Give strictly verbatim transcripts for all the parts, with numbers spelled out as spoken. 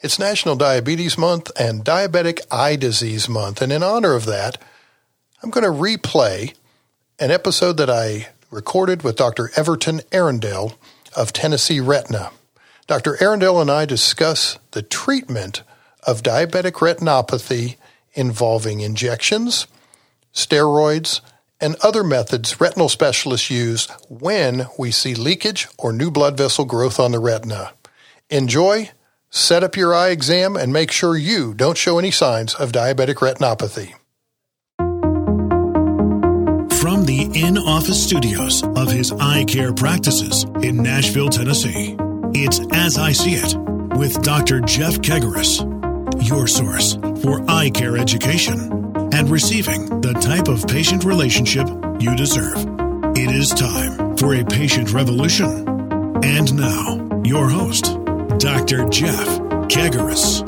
It's National Diabetes Month and Diabetic Eye Disease Month, and in honor of that, I'm going to replay an episode that I recorded with Doctor Everton Arendelle of Tennessee Retina. Doctor Arendelle and I discuss the treatment of diabetic retinopathy involving injections, steroids, and other methods retinal specialists use when we see leakage or new blood vessel growth on the retina. Enjoy, set up your eye exam, and make sure you don't show any signs of diabetic retinopathy. From the in-office studios of his eye care practices in Nashville, Tennessee, it's As I See It with Doctor Jeff Kageris, your source for eye care education and receiving the type of patient relationship you deserve. It is time for a patient revolution. And now, your host, Doctor Jeff Kageris.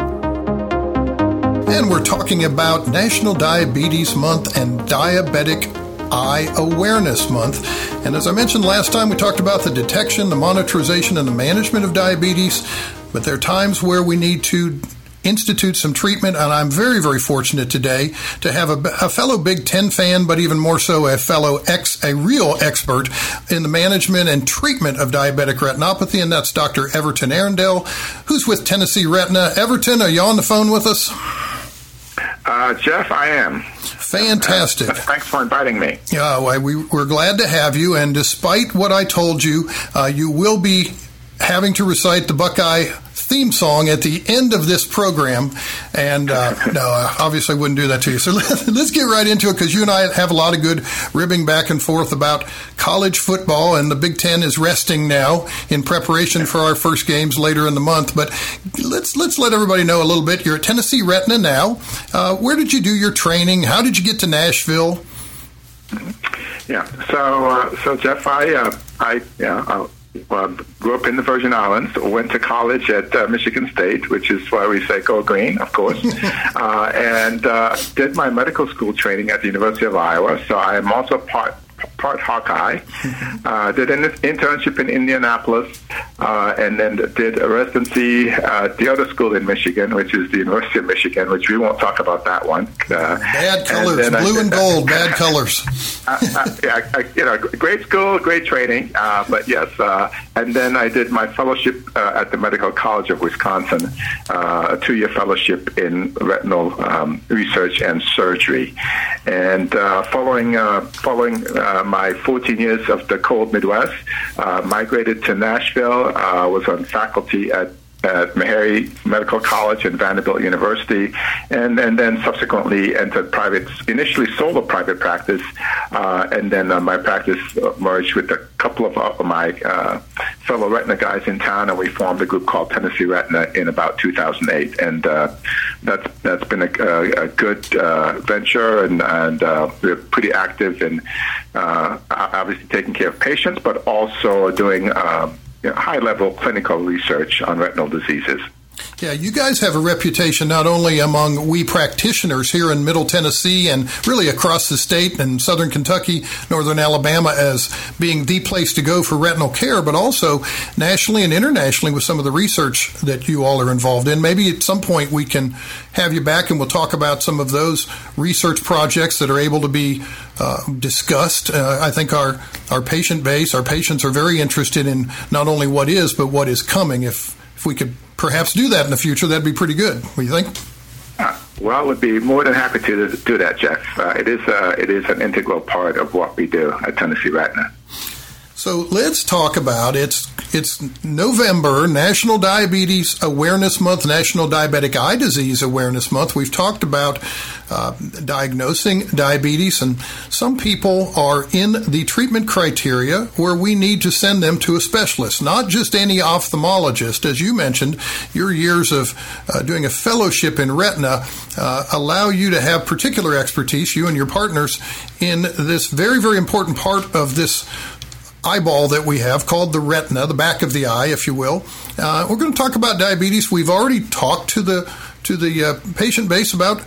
And we're talking about National Diabetes Month and Diabetic Eye Awareness Month. And as I mentioned last time, we talked about the detection, the monitorization, and the management of diabetes, but there are times where we need to institute some treatment, and I'm very, very fortunate today to have a, a fellow Big Ten fan, but even more so a fellow ex, a real expert in the management and treatment of diabetic retinopathy, and that's Doctor Everton Arendelle, who's with Tennessee Retina. Everton, are you on the phone with us? Uh, Jeff, I am. Fantastic. Uh, thanks for inviting me. Yeah, uh, we, we're glad to have you, and despite what I told you, uh, you will be having to recite the Buckeye theme song at the end of this program, and uh, no, I obviously wouldn't do that to you. So let's get right into it, because you and I have a lot of good ribbing back and forth about college football, and the Big Ten is resting now in preparation for our first games later in the month. But let's let's let everybody know a little bit. You're at Tennessee Retina now. Uh, where did you do your training? How did you get to Nashville? Yeah. So uh, so Jeff, I uh, I yeah. I'll, Well, grew up in the Virgin Islands, went to college at uh, Michigan State, which is why we say go green, of course, uh, and uh, did my medical school training at the University of Iowa. So I am also part part Hawkeye. Uh, did an internship in Indianapolis, uh, and then did a residency at the other school in Michigan, which is the University of Michigan, which we won't talk about that one. Uh, bad colors, and blue I, and gold, bad colors. Uh, uh, yeah, I, you know, great school, great training, uh, but yes, uh, and then I did my fellowship uh, at the Medical College of Wisconsin, uh, a two-year fellowship in retinal um, research and surgery, and uh, following uh, following uh, my fourteen years of the cold Midwest, uh, migrated to Nashville. Uh, was on faculty at. at Meharry Medical College and Vanderbilt University, and, and then subsequently entered private, initially solo private practice, uh, and then uh, my practice merged with a couple of uh, my uh, fellow retina guys in town, and we formed a group called Tennessee Retina in about two thousand eight, and uh, that's that's been a, a, a good uh, venture, and, and uh, we're pretty active in uh, obviously taking care of patients, but also doing uh, You know, high-level clinical research on retinal diseases. Yeah, you guys have a reputation not only among we practitioners here in Middle Tennessee and really across the state and Southern Kentucky, Northern Alabama as being the place to go for retinal care, but also nationally and internationally with some of the research that you all are involved in. Maybe at some point we can have you back and we'll talk about some of those research projects that are able to be Uh, discussed. Uh, I think our, our patient base, our patients are very interested in not only what is, but what is coming. If if we could perhaps do that in the future, that'd be pretty good. What do you think? Uh, well, we'd be more than happy to do that, Jeff. Uh, it is uh, it is an integral part of what we do at Tennessee Retina. So let's talk about it's it's November, National Diabetes Awareness Month, National Diabetic Eye Disease Awareness Month. We've talked about uh, diagnosing diabetes, and some people are in the treatment criteria where we need to send them to a specialist, not just any ophthalmologist. As you mentioned, your years of uh, doing a fellowship in retina uh, allow you to have particular expertise, you and your partners, in this very, very important part of this eyeball that we have called the retina, the back of the eye, if you will. Uh, we're going to talk about diabetes. We've already talked to the to the uh, patient base about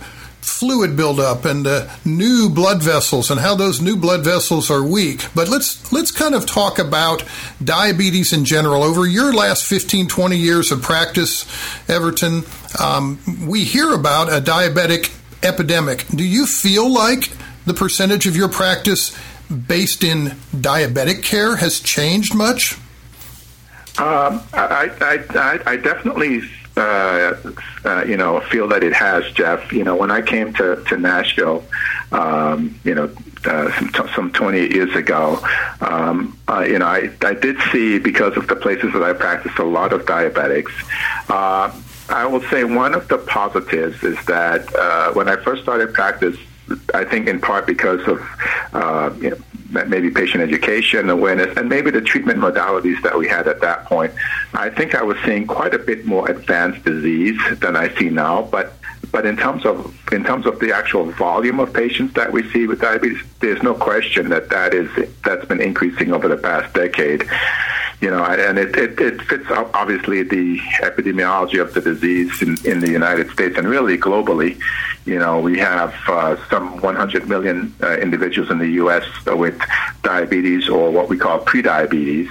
fluid buildup and uh, new blood vessels and how those new blood vessels are weak. But let's let's kind of talk about diabetes in general. Over your last fifteen, twenty years of practice, Everton, um, we hear about a diabetic epidemic. Do you feel like the percentage of your practice based in diabetic care has changed much? Um, I, I, I, I definitely, uh, uh, you know, feel that it has, Jeff. You know, when I came to, to Nashville, um, you know, uh, some, t- some twenty-eight years ago, um, uh, you know, I, I did see, because of the places that I practiced, a lot of diabetics. Uh, I will say one of the positives is that uh, when I first started practice, I think in part because of uh, you know, maybe patient education, awareness, and maybe the treatment modalities that we had at that point, I think I was seeing quite a bit more advanced disease than I see now. But but in terms of in terms of the actual volume of patients that we see with diabetes, there's no question that, that is, that's been increasing over the past decade. You know, and it, it, it fits up, obviously, the epidemiology of the disease in, in the United States and really globally. You know, we have uh, some one hundred million uh, individuals in the U S with diabetes, or what we call prediabetes.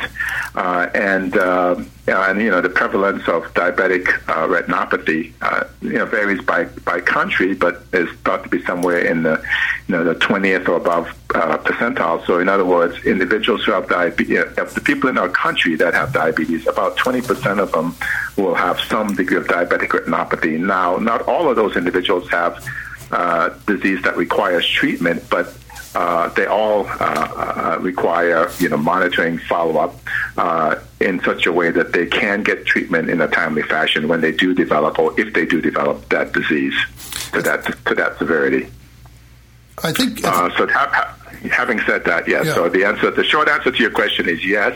Uh, and, uh, and, you know, the prevalence of diabetic uh, retinopathy, uh, you know, varies by, by country, but is thought to be somewhere in the, you know, the twentieth or above uh, percentile. So, in other words, individuals who have diabetes, of the people in our country that have diabetes, about twenty percent of them will have some degree of diabetic retinopathy. Now, not all of those individuals have uh, disease that requires treatment, but Uh, they all uh, uh, require, you know, monitoring, follow-up uh, in such a way that they can get treatment in a timely fashion when they do develop, or if they do develop, that disease to that to that severity. I think. Uh, so ha- having said that, yes. Yeah. So the answer, the short answer to your question is yes.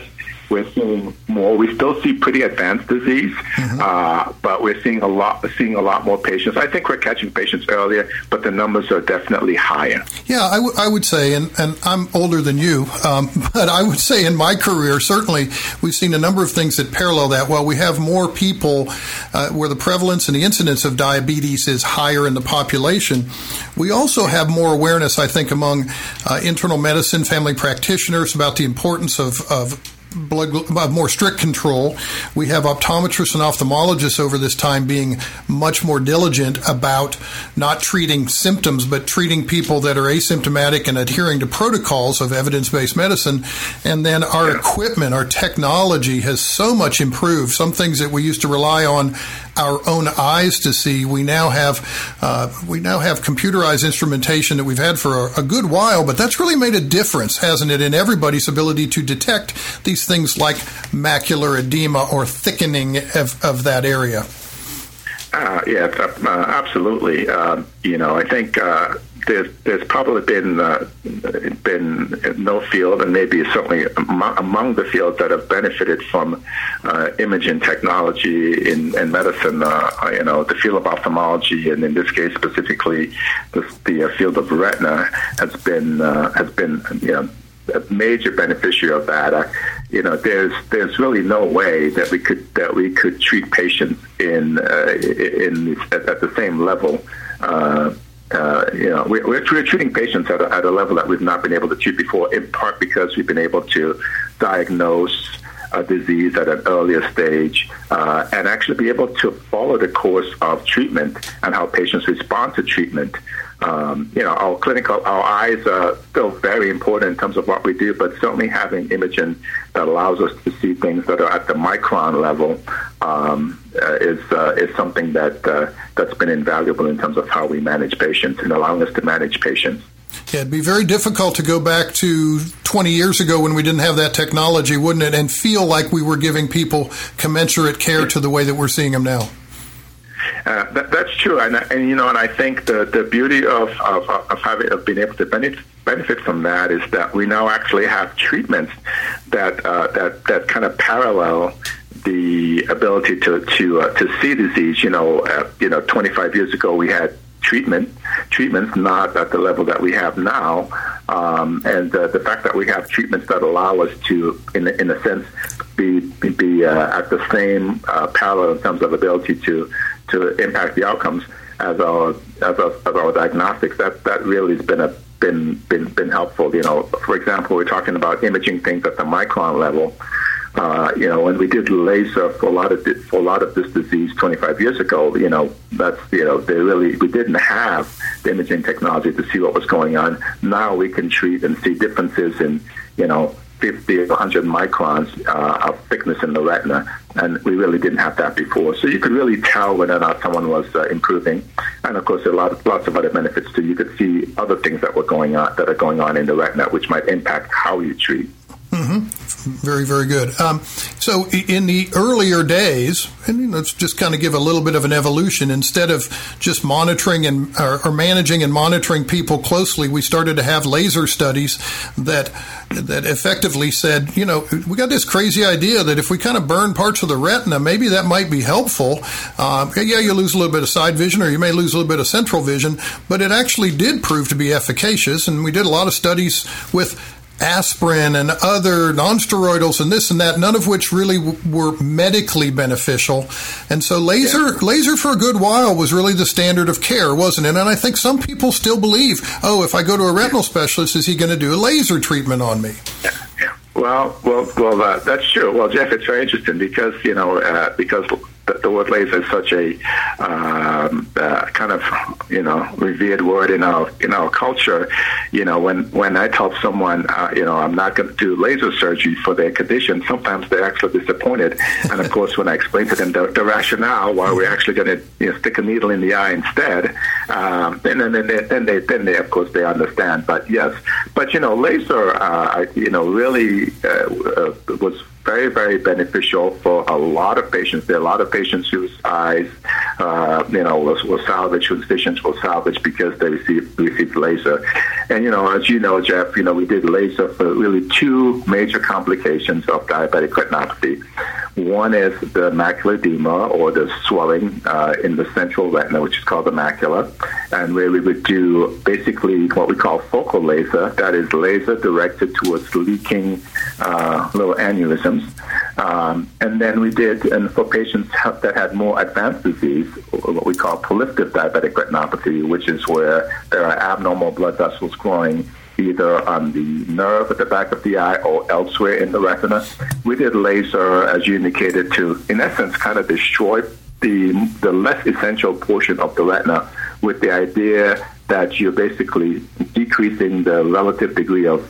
We're seeing more. We still see pretty advanced disease, mm-hmm. uh, but we're seeing a lot, seeing a lot more patients. I think we're catching patients earlier, but the numbers are definitely higher. Yeah, I, w- I would say, and, and I'm older than you, um, but I would say in my career, certainly we've seen a number of things that parallel that. While we have more people uh, where the prevalence and the incidence of diabetes is higher in the population, we also have more awareness, I think, among uh, internal medicine, family practitioners about the importance of, of blood, more strict control. We have optometrists and ophthalmologists over this time being much more diligent about not treating symptoms, but treating people that are asymptomatic and adhering to protocols of evidence-based medicine. And then our equipment, our technology has so much improved. Some things that we used to rely on our own eyes to see, we now have uh, we now have computerized instrumentation that we've had for a, a good while, but that's really made a difference, hasn't it, in everybody's ability to detect these things like macular edema or thickening of, of that area? Uh, yeah, uh, absolutely. Uh, you know, I think uh, there's, there's probably been uh, been no field, and maybe certainly among, among the fields that have benefited from uh, imaging technology in, in medicine, uh, you know, the field of ophthalmology, and in this case specifically the, the field of retina, has been, uh, has been, you know, a major beneficiary of that. Uh, you know, there's there's really no way that we could that we could treat patients in uh, in at, at the same level. Uh, uh, you know, we, we're we're treating patients at a, at a level that we've not been able to treat before, in part because we've been able to diagnose a disease at an earlier stage, uh, and actually be able to follow the course of treatment and how patients respond to treatment. Um, you know, our clinical, our eyes are still very important in terms of what we do, but certainly having imaging that allows us to see things that are at the micron level um, uh, is uh, is something that uh, that's been invaluable in terms of how we manage patients and allowing us to manage patients. Yeah, it'd be very difficult to go back to twenty years ago when we didn't have that technology, wouldn't it, and feel like we were giving people commensurate care to the way that we're seeing them now. Uh, that, that's true, and, and you know, and I think the, the beauty of of, of, having, of being able to benefit benefit from that is that we now actually have treatments that uh, that that kind of parallel the ability to to uh, to see disease. You know, uh, you know, twenty-five years ago we had treatment treatments not at the level that we have now, um, and uh, the fact that we have treatments that allow us to, in in a sense, be be uh, at the same uh, parallel in terms of ability to. to impact the outcomes as our as our, as our diagnostics, that that really has been a been been been helpful. You know, for example, we're talking about imaging things at the micron level. Uh, you know, when we did laser for a lot of for a lot of this disease twenty-five years ago, you know, that's you know they really we didn't have the imaging technology to see what was going on. Now we can treat and see differences in you know fifty, one hundred microns uh, of thickness in the retina, and we really didn't have that before. So you could really tell whether or not someone was uh, improving, and of course there are a lot of, lots of other benefits too. You could see other things that were going on that are going on in the retina, which might impact how you treat. Mm-hmm. Very, very good. Um, so in the earlier days, and let's just kind of give a little bit of an evolution, instead of just monitoring and or, or managing and monitoring people closely, we started to have laser studies that that effectively said, you know, we got this crazy idea that if we kind of burn parts of the retina, maybe that might be helpful. Uh, yeah, you lose a little bit of side vision, or you may lose a little bit of central vision, but it actually did prove to be efficacious, and we did a lot of studies with aspirin and other nonsteroidals and this and that, none of which really w- were medically beneficial. And so laser yeah. laser for a good while was really the standard of care, wasn't it? And I think some people still believe, oh, if I go to a retinal specialist, is he going to do a laser treatment on me? Yeah. Yeah. Well, well, well, uh, that's true. Well, Jeff, it's very interesting because, you know, uh, because the, the word laser is such a um, uh, kind of, you know, revered word in our in our culture. You know, when, when I tell someone, uh, you know, I'm not going to do laser surgery for their condition, sometimes they're actually disappointed. And, of course, when I explain to them the, the rationale why we're actually going to you know, stick a needle in the eye instead, um, then, then, then, they, then, they, then they, of course, they understand. But, yes. But, you know, laser, uh, you know, really, Uh, was very, very beneficial for a lot of patients. There are a lot of patients whose eyes, uh, you know, was, was salvaged, whose visions were salvaged because they received, received laser. And, you know, as you know, Jeff, you know, we did laser for really two major complications of diabetic retinopathy. One is the macular edema or the swelling uh, in the central retina, which is called the macula, and where we would do basically what we call focal laser, that is laser directed towards leaking uh, little aneurysms. Um, and then we did, and for patients have, that had more advanced disease, what we call proliferative diabetic retinopathy, which is where there are abnormal blood vessels growing either on the nerve at the back of the eye or elsewhere in the retina. We did laser, as you indicated, to, in essence, kind of destroy the the less essential portion of the retina with the idea that you're basically decreasing the relative degree of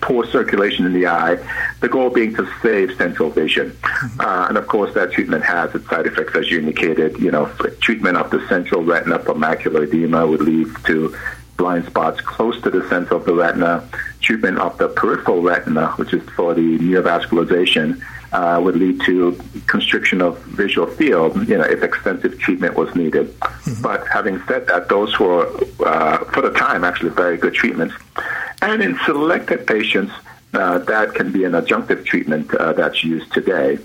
poor circulation in the eye, the goal being to save central vision. Mm-hmm. Uh, and, of course, that treatment has its side effects, as you indicated. You know, treatment of the central retina for macular edema would lead to blind spots close to the center of the retina. Treatment of the peripheral retina, which is for the neovascularization, uh, would lead to constriction of visual field, you know, if extensive treatment was needed. Mm-hmm. But having said that, those were, uh, for the time, actually very good treatments. And in selected patients, Uh, that can be an adjunctive treatment uh, that's used today,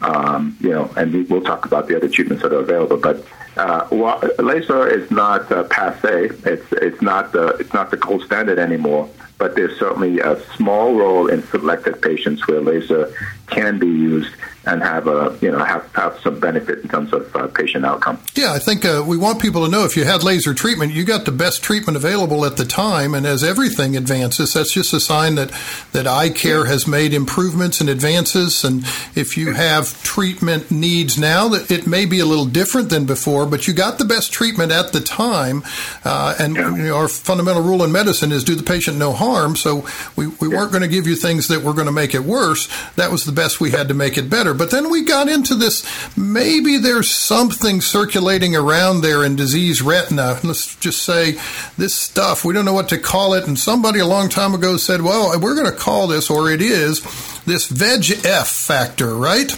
um, you know, and we'll talk about the other treatments that are available. But uh, while laser is not uh, passé; it's it's not the it's not the gold standard anymore. But there's certainly a small role in selected patients where laser can be used and have a you know have, have some benefit in terms of uh, patient outcome. Yeah, I think uh, we want people to know if you had laser treatment, you got the best treatment available at the time. And as everything advances, that's just a sign that that eye care has made improvements and advances. And if you have treatment needs now, that it may be a little different than before, but you got the best treatment at the time. Uh, and yeah. you know, our fundamental rule in medicine is do the patient no harm. So we, we weren't going to give you things that were going to make it worse. That was the best we had to make it better. But then we got into this, maybe there's something circulating around there in diseased retina. Let's just say this stuff, we don't know what to call it. And somebody a long time ago said, well, we're going to call this, or it is, this V E G F factor, right?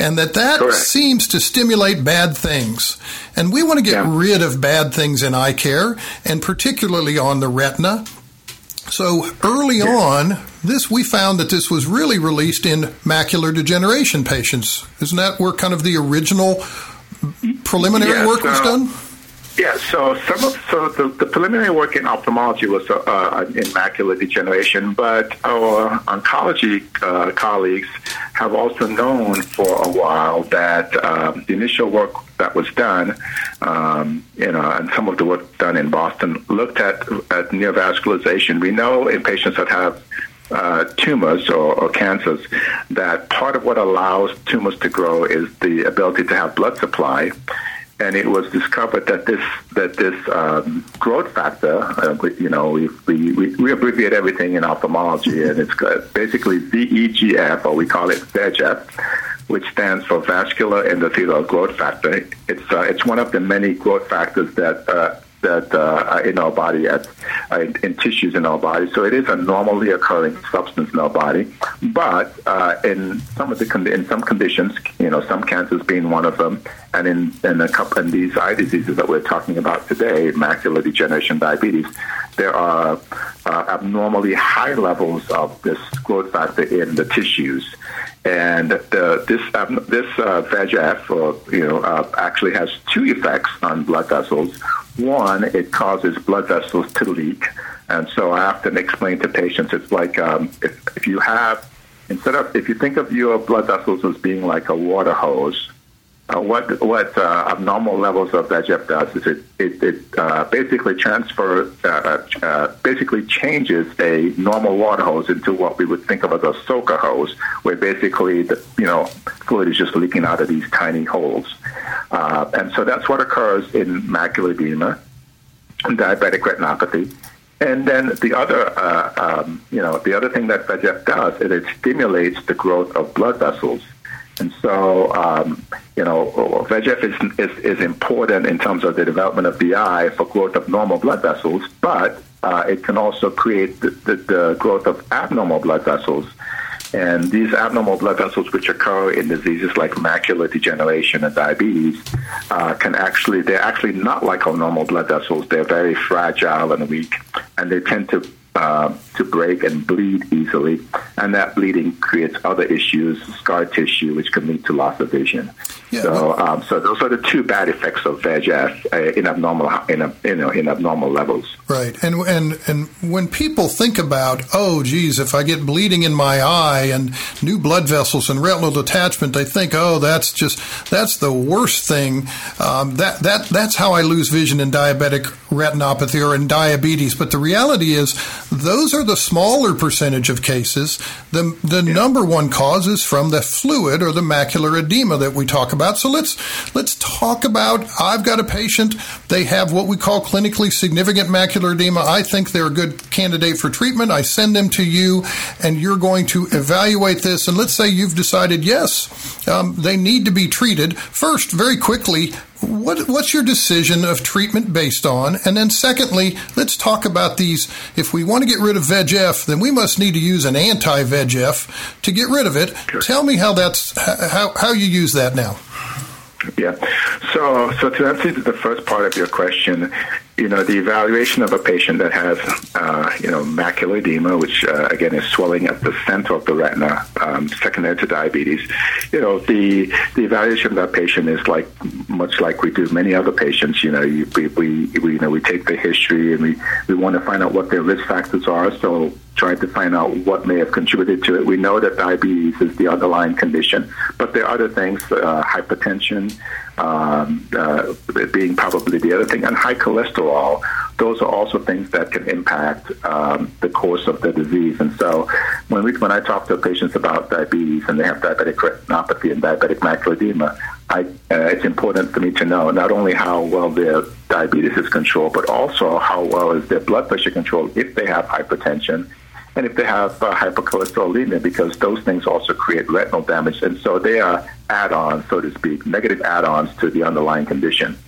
And that that Correct. Seems to stimulate bad things. And we want to get yeah. rid of bad things in eye care, and particularly on the retina. So early on, this we found that this was really released in macular degeneration patients. Isn't that where kind of the original preliminary yeah, work so, was done? Yeah. So some of so the, the preliminary work in ophthalmology was uh, in macular degeneration, but our oncology uh, colleagues have also known for a while that um, the initial work that was done um, you know, and some of the work done in Boston looked at, at neovascularization. We know in patients that have uh, tumors or, or cancers that part of what allows tumors to grow is the ability to have blood supply. And it was discovered that this that this um, growth factor, uh, we, you know, we, we we abbreviate everything in ophthalmology, and it's basically V E G F, or we call it V E G F, which stands for vascular endothelial growth factor. It's uh, it's one of the many growth factors that uh, that uh, are in our body, at, uh, in tissues in our body. So it is a normally occurring substance in our body, but uh, in some of the con- in some conditions, you know, some cancers being one of them, and in in a couple and these eye diseases that we're talking about today, macular degeneration, diabetes, there are uh, abnormally high levels of this growth factor in the tissues. And the, this um, this uh, V E G F, or, you know, uh, actually has two effects on blood vessels. One, it causes blood vessels to leak, and so I often explain to patients, it's like um, if, if you have, instead of, if you think of your blood vessels as being like a water hose, uh, what what uh, abnormal levels of V E G F does is it it, it uh, basically transfers, uh, uh, basically changes a normal water hose into what we would think of as a soaker hose, where basically the, you know, fluid is just leaking out of these tiny holes. Uh, and so that's what occurs in macular edema and diabetic retinopathy. And then the other, uh, um, you know, the other thing that V E G F does is it stimulates the growth of blood vessels. And so, um, you know, V E G F is, is is important in terms of the development of the eye for growth of normal blood vessels, but uh, it can also create the, the, the growth of abnormal blood vessels. And these abnormal blood vessels, which occur in diseases like macular degeneration and diabetes, uh, can actually, they're actually not like our normal blood vessels. They're very fragile and weak, and they tend to uh, to break and bleed easily. And that bleeding creates other issues, scar tissue, which can lead to loss of vision. Yeah, so, um, so those are the two bad effects of V E G F uh, in abnormal, in a, you know, in abnormal levels. Right, and and and when people think about, oh, geez, if I get bleeding in my eye and new blood vessels and retinal detachment, they think, oh, that's just that's the worst thing. Um, that that that's how I lose vision in diabetic retinopathy or in diabetes. But the reality is, those are the smaller percentage of cases. The the yeah. number one cause is from the fluid or the macular edema that we talk about. About. So let's let's talk about, I've got a patient, they have what we call clinically significant macular edema. I think they're a good candidate for treatment. I send them to you, and you're going to evaluate this. And let's say you've decided, yes, um, they need to be treated. First, very quickly, What, what's your decision of treatment based on? And then secondly, let's talk about these. If we want to get rid of V E G F, then we must need to use an anti-V E G F to get rid of it. Sure. Tell me how that's how, how you use that now. Yeah. So so to answer the first part of your question, you know, the evaluation of a patient that has, uh, you know, macular edema, which, uh, again, is swelling at the center of the retina, um, secondary to diabetes, you know, the the evaluation of that patient is like, much like we do many other patients, you know, you, we, we, we, you know, we take the history and we, we want to find out what their risk factors are, so try to find out what may have contributed to it. We know that diabetes is the underlying condition, but there are other things, uh, hypertension, Um, uh, being probably the other thing, and high cholesterol. Those are also things that can impact um, the course of the disease. And so when we, when I talk to patients about diabetes and they have diabetic retinopathy and diabetic macular edema, I, uh, it's important for me to know not only how well their diabetes is controlled, but also how well is their blood pressure controlled if they have hypertension and if they have uh, hypercholesterolemia, because those things also create retinal damage. And so they are add-ons, so to speak, negative add-ons to the underlying condition.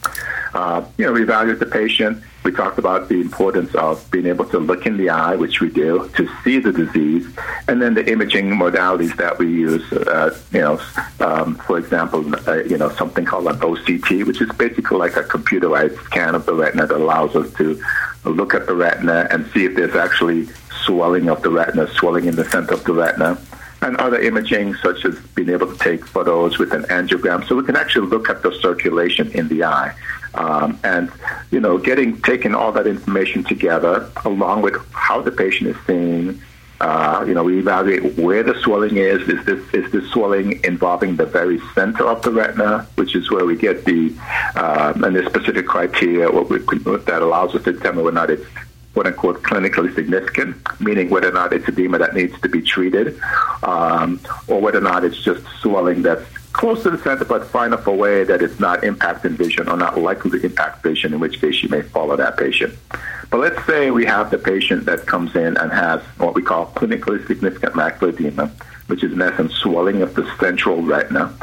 Uh, you know, we evaluate the patient. We talked about the importance of being able to look in the eye, which we do, to see the disease, and then the imaging modalities that we use. Uh, you know, um, for example, uh, you know, something called an O C T, which is basically like a computerized scan of the retina that allows us to look at the retina and see if there's actually swelling of the retina, swelling in the center of the retina, and other imaging such as being able to take photos with an angiogram, so we can actually look at the circulation in the eye. Um, and, you know, getting taking all that information together along with how the patient is seeing, Uh, you know, we evaluate where the swelling is. Is this is this swelling involving the very center of the retina, which is where we get the um, and the specific criteria what we, that allows us to determine whether or not it's "quote unquote" clinically significant, meaning whether or not it's edema that needs to be treated, um, or whether or not it's just swelling that's close to the center but far enough away that it's not impacting vision or not likely to impact vision, in which case you may follow that patient. But let's say we have the patient that comes in and has what we call clinically significant macular edema, which is in essence swelling of the central retina.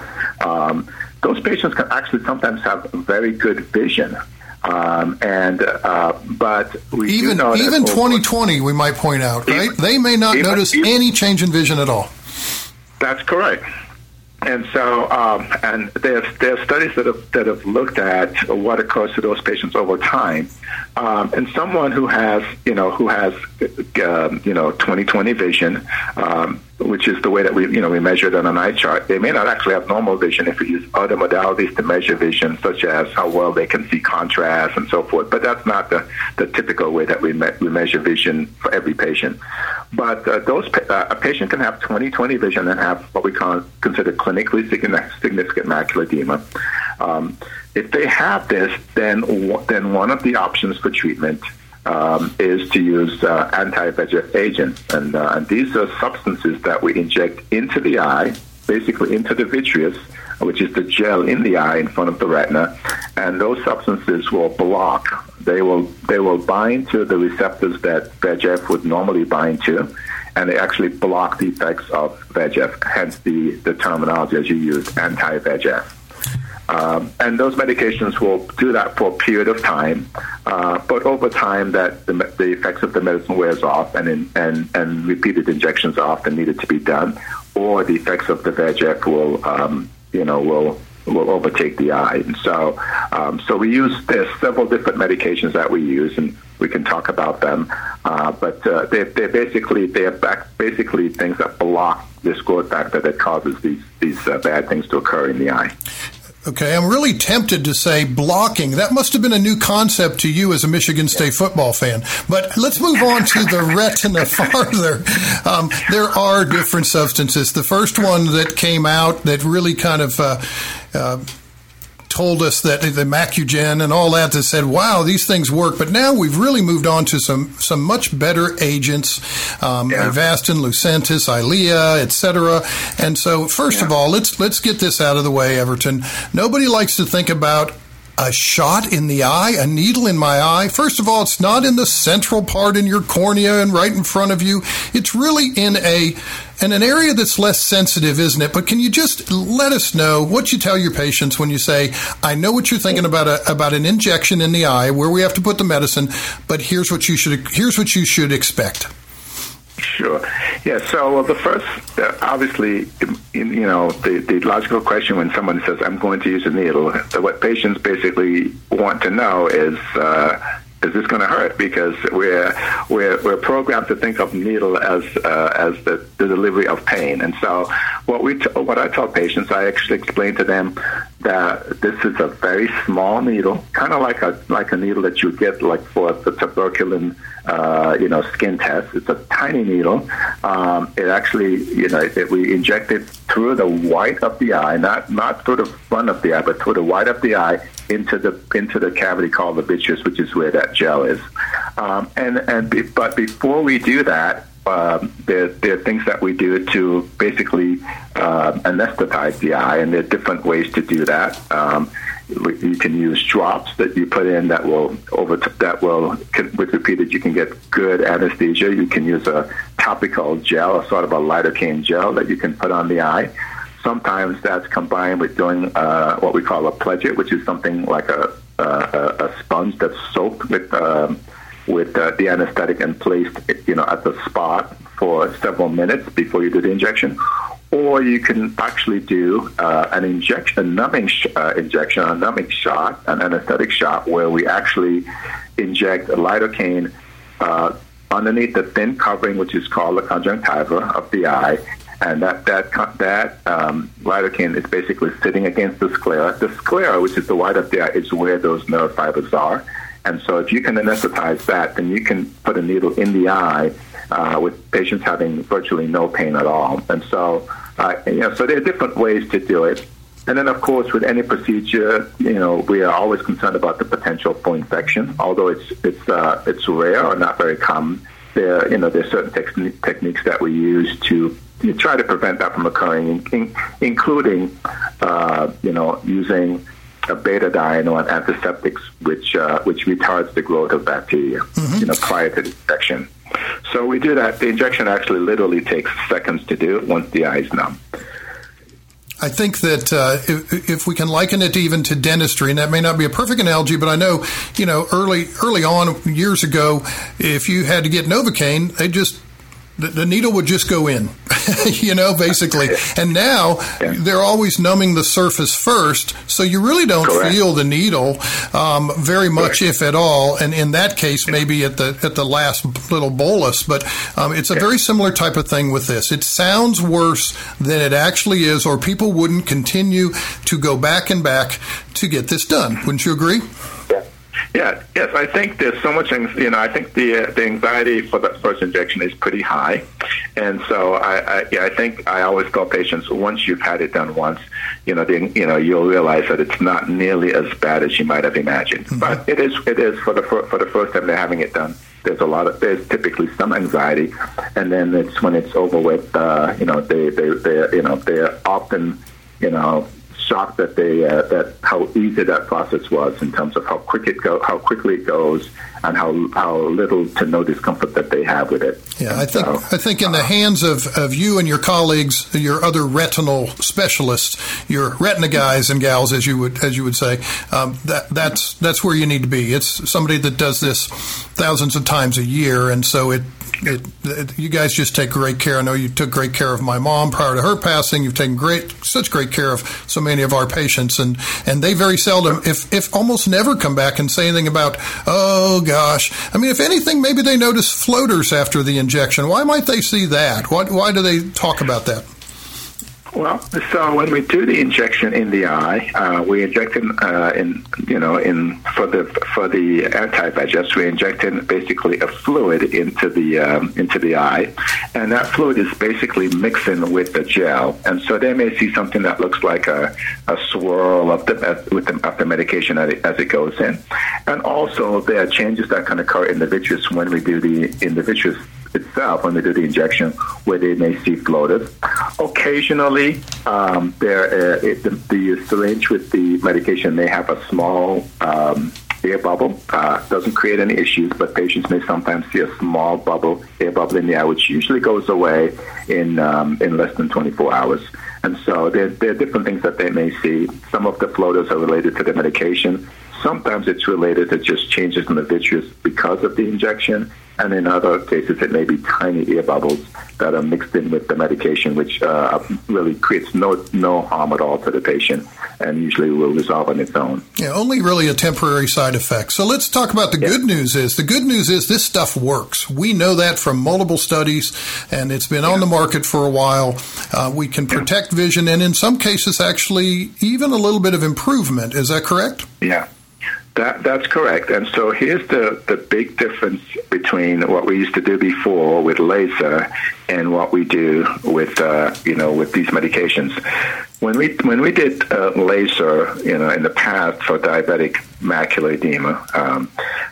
Um, those patients can actually sometimes have very good vision. Um, and uh, but we even know even twenty twenty, we might point out, right? Even, they may not even, notice even, any change in vision at all. That's correct. And so, um, and there are studies that have that have looked at what occurs to those patients over time. Um, and someone who has, you know, who has, um, you know, twenty twenty vision, um, which is the way that we, you know, we measure it on an eye chart. They may not actually have normal vision if we use other modalities to measure vision, such as how well they can see contrast and so forth. But that's not the, the typical way that we me- we measure vision for every patient. But uh, those pa- uh, a patient can have twenty twenty vision and have what we call consider clinically significant macular edema. Um, if they have this, then w- then one of the options for treatment Um, is to use uh, anti-V E G F agents, and, uh, and these are substances that we inject into the eye, basically into the vitreous, which is the gel in the eye in front of the retina, and those substances will block. They will they will bind to the receptors that V E G F would normally bind to, and they actually block the effects of V E G F, hence the, the terminology as you use, anti-V E G F. Um, and those medications will do that for a period of time, uh, but over time that the, the effects of the medicine wears off, and in, and and repeated injections are often needed to be done, or the effects of the V E G F will um, you know will will overtake the eye. And so um, so we use there's several different medications that we use, and we can talk about them. Uh, but uh, they they basically they are back, basically things that block this growth factor that causes these these uh, bad things to occur in the eye. Okay, I'm really tempted to say blocking. That must have been a new concept to you as a Michigan State football fan. But let's move on to the retina farther. Um, there are different substances. The first one that came out that really kind of uh, uh, told us that the Macugen and all that that said, wow, these things work. But now we've really moved on to some, some much better agents, um, yeah. Avastin, Lucentis, Ilea, et cetera. And so first yeah. of all, let's let's get this out of the way, Everton. Nobody likes to think about a shot in the eye, a needle in my eye. First of all, it's not in the central part in your cornea and right in front of you. It's really in a in an area that's less sensitive, isn't it? But can you just let us know what you tell your patients when you say, I know what you're thinking about a, about an injection in the eye where we have to put the medicine, but here's what you should here's what you should expect. Sure. Yeah, so the first, uh, obviously, in, you know, the, the logical question when someone says, I'm going to use a needle, what patients basically want to know is, uh, is this going to hurt? Because we're, we're we're programmed to think of needle as uh, as the, the delivery of pain. And so what we t- what I tell patients, I actually explain to them that this is a very small needle, kind of like a like a needle that you get like for the tuberculin uh, you know skin test. It's a tiny needle. Um, it actually you know it, we inject it through the white of the eye, not not through the front of the eye, but through the white of the eye into the into the cavity called the vitreous, which is where that gel is, um, and and be, but before we do that, um, there there are things that we do to basically uh, anesthetize the eye, and there are different ways to do that. Um, you can use drops that you put in that will over that will can, with repeated you can get good anesthesia. You can use a topical gel, sort of a lidocaine gel that you can put on the eye. Sometimes that's combined with doing uh, what we call a pledget, which is something like a Uh, a, a sponge that's soaked with um, with uh, the anesthetic and placed, you know, at the spot for several minutes before you do the injection, or you can actually do uh, an injection, a numbing sh- uh, injection, a numbing shot, an anesthetic shot, where we actually inject a lidocaine uh, underneath the thin covering, which is called the conjunctiva of the eye. And that that that um, lidocaine is basically sitting against the sclera. The sclera, which is the white of the eye, is where those nerve fibers are. And so if you can anesthetize that, then you can put a needle in the eye uh, with patients having virtually no pain at all. And so, uh, you know, so there are different ways to do it. And then, of course, with any procedure, you know, we are always concerned about the potential for infection. Although it's it's uh, it's rare or not very common, there you know there are certain te- techniques that we use to you try to prevent that from occurring, in, including uh, you know using a betadine or an antiseptics, which uh, which retards the growth of bacteria, mm-hmm. you know, prior to the infection. So we do that. The injection actually literally takes seconds to do once the eye is numb. I think that uh, if, if we can liken it even to dentistry, and that may not be a perfect analogy, but I know, you know, early early on years ago, if you had to get Novocaine, they just the, the needle would just go in, you know, basically. And now yeah. they're always numbing the surface first, so you really don't Correct. feel the needle um, very much, Correct. if at all. And in that case, maybe at the at the last little bolus. But um, it's a yeah. very similar type of thing with this. It sounds worse than it actually is, or people wouldn't continue to go back and back to get this done. Wouldn't you agree? Yeah. Yeah, yes, I think there's so much, you know, I think the uh, the anxiety for the first injection is pretty high. And so I I, yeah, I think I always tell patients, once you've had it done once, you know, then, you know, you'll realize that it's not nearly as bad as you might have imagined. Mm-hmm. But it is it is for the for, for the first time they're having it done. There's a lot of there's typically some anxiety, and then it's when it's over with, uh, you know, they they they you know they're often, you know. shocked that they uh, that how easy that process was in terms of how quick it go, how quickly it goes, and how how little to no discomfort that they have with it. Yeah, and I think so, I think in uh, the hands of, of you and your colleagues, your other retinal specialists, your retina guys and gals, as you would as you would say, um, that that's that's where you need to be. It's somebody that does this thousands of times a year, and so it. It, it, you guys just take great care. I know you took great care of my mom prior to her passing. You've taken great, such great care of so many of our patients, and, and they very seldom, if if almost never, come back and say anything about, oh gosh. I mean, if anything, maybe they notice floaters after the injection. Why might they see that? Why why do they talk about that? Well, so when we do the injection in the eye, uh, we inject in, uh, in, you know, in for the for the anti-V E G Fs, we inject in basically a fluid into the um, into the eye, and that fluid is basically mixing with the gel, and so they may see something that looks like a, a swirl of the with the, of the medication as it, as it goes in, and also there are changes that can occur in the vitreous when we do the in the vitreous. itself when they do the injection, where they may see floaters. Occasionally, um, there uh, it, the, the syringe with the medication may have a small um, air bubble. Uh, doesn't create any issues, but patients may sometimes see a small bubble, air bubble in the eye, which usually goes away in um, in less than twenty-four hours. And so there, there are different things that they may see. Some of the floaters are related to the medication. Sometimes it's related to just changes in the vitreous because of the injection. And in other cases, it may be tiny ear bubbles that are mixed in with the medication, which uh, really creates no no harm at all to the patient and usually will resolve on its own. Yeah, only really a temporary side effect. So let's talk about the yeah. good news is. The good news is this stuff works. We know that from multiple studies, and it's been yeah. on the market for a while. Uh, we can protect yeah. vision, and in some cases, actually, even a little bit of improvement. Is that correct? Yeah. That, that's correct. And so here's the, the big difference between what we used to do before with laser and what we do with, uh, you know, with these medications. When we when we did uh, laser, you know, in the past for diabetic macular edema, um,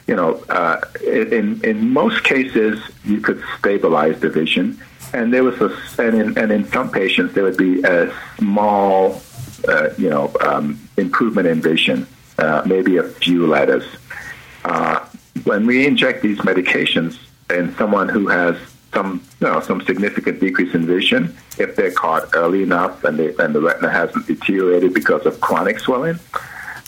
you know, uh, in in most cases you could stabilize the vision, and there was a and in, and in some patients there would be a small, uh, you know, um, improvement in vision. Uh, maybe a few letters. Uh, when we inject these medications in someone who has some, you know, some significant decrease in vision, if they're caught early enough and, they, and the retina hasn't deteriorated because of chronic swelling,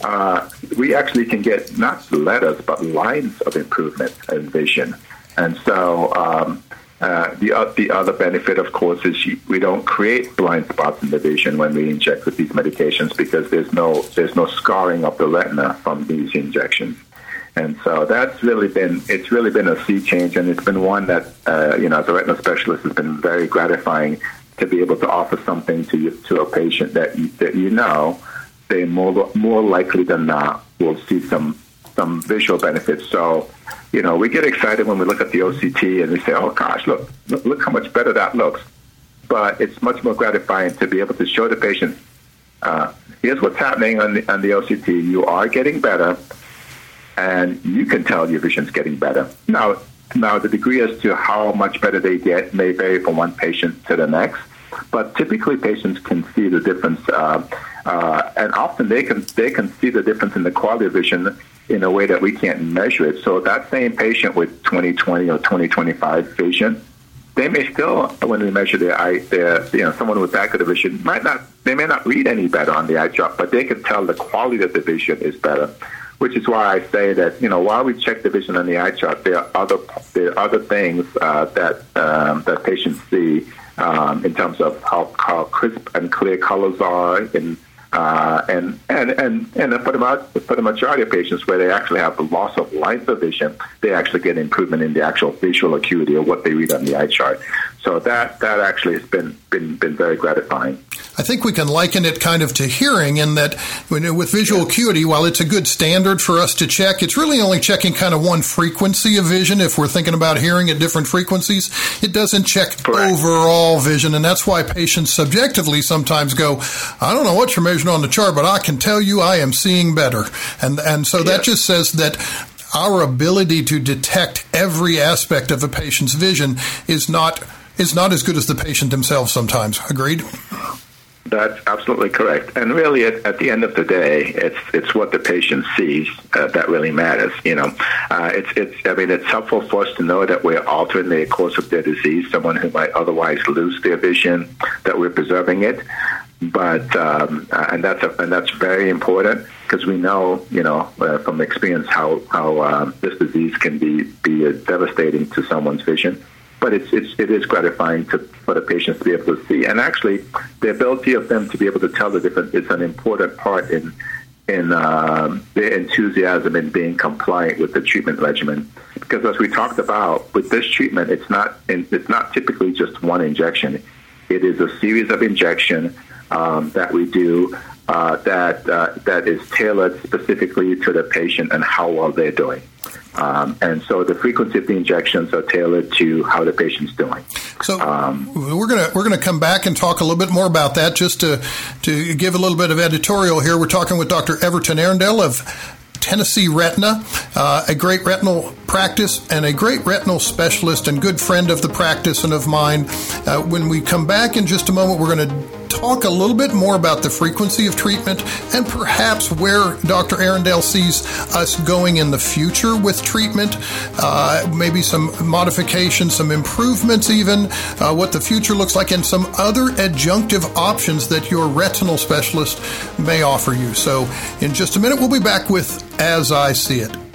uh, we actually can get not letters but lines of improvement in vision. And so um, uh, the uh, the other benefit, of course, is you, we don't create blind spots in the vision when we inject with these medications because there's no there's no scarring of the retina from these injections, and so that's really been it's really been a sea change, and it's been one that uh, you know as a retina specialist has been very gratifying to be able to offer something to you, to a patient that you, that you know they more more likely than not will see some some visual benefits. So. you know, we get excited when we look at the O C T and we say, oh, gosh, look, look how much better that looks. But it's much more gratifying to be able to show the patient, uh, here's what's happening on the, on the O C T. You are getting better, and you can tell your vision's getting better. Now, now the degree as to how much better they get may vary from one patient to the next, but typically patients can see the difference, uh, uh, and often they can they can see the difference in the quality of vision in a way that we can't measure it. So that same patient with twenty twenty or twenty twenty-five vision, they may still, when we measure their eye, their, you know, someone with back of the vision might not, they may not read any better on the eye drop, but they can tell the quality of the vision is better, which is why I say that, you know, while we check the vision on the eye chart, there are other there are other things uh, that um, that patients see um, in terms of how, how crisp and clear colors are, and uh, and and and and for the for the majority of patients where they actually have the loss of light of vision, they actually get improvement in the actual visual acuity of what they read on the eye chart. So that that actually has been been been very gratifying. I think we can liken it kind of to hearing in that with visual acuity, while it's a good standard for us to check, it's really only checking kind of one frequency of vision. If we're thinking about hearing at different frequencies, it doesn't check Correct. Overall vision. And that's why patients subjectively sometimes go, I don't know what you're measuring on the chart, but I can tell you I am seeing better. And, and so yes. that just says that our ability to detect every aspect of a patient's vision is not is not as good as the patient themselves sometimes. Agreed? That's absolutely correct. And really, at, at the end of the day, it's it's what the patient sees uh, that really matters. You know, uh, it's it's. I mean, it's helpful for us to know that we're altering the course of their disease. Someone who might otherwise lose their vision, that we're preserving it. But um, and that's a, and that's very important because we know, you know, uh, from experience how how uh, this disease can be be uh, devastating to someone's vision. But it's, it's, it is gratifying to, for the patients to be able to see. And actually, the ability of them to be able to tell the difference is an important part in in um, their enthusiasm in being compliant with the treatment regimen. Because as we talked about, with this treatment, it's not it's not typically just one injection. It is a series of injections um, that we do uh, that uh, that is tailored specifically to the patient and how well they're doing. Um, and so the frequency of the injections are tailored to how the patient's doing. So um, we're gonna we're gonna come back and talk a little bit more about that. Just to to give a little bit of editorial here, we're talking with Doctor Everton Arendelle of Tennessee Retina, uh, a great retinal practice and a great retinal specialist and good friend of the practice and of mine. Uh, when we come back in just a moment, we're going to talk a little bit more about the frequency of treatment and perhaps where Doctor Arendelle sees us going in the future with treatment, uh, maybe some modifications, some improvements even, uh, what the future looks like, and some other adjunctive options that your retinal specialist may offer you. So in just a minute, we'll be back with As I See It.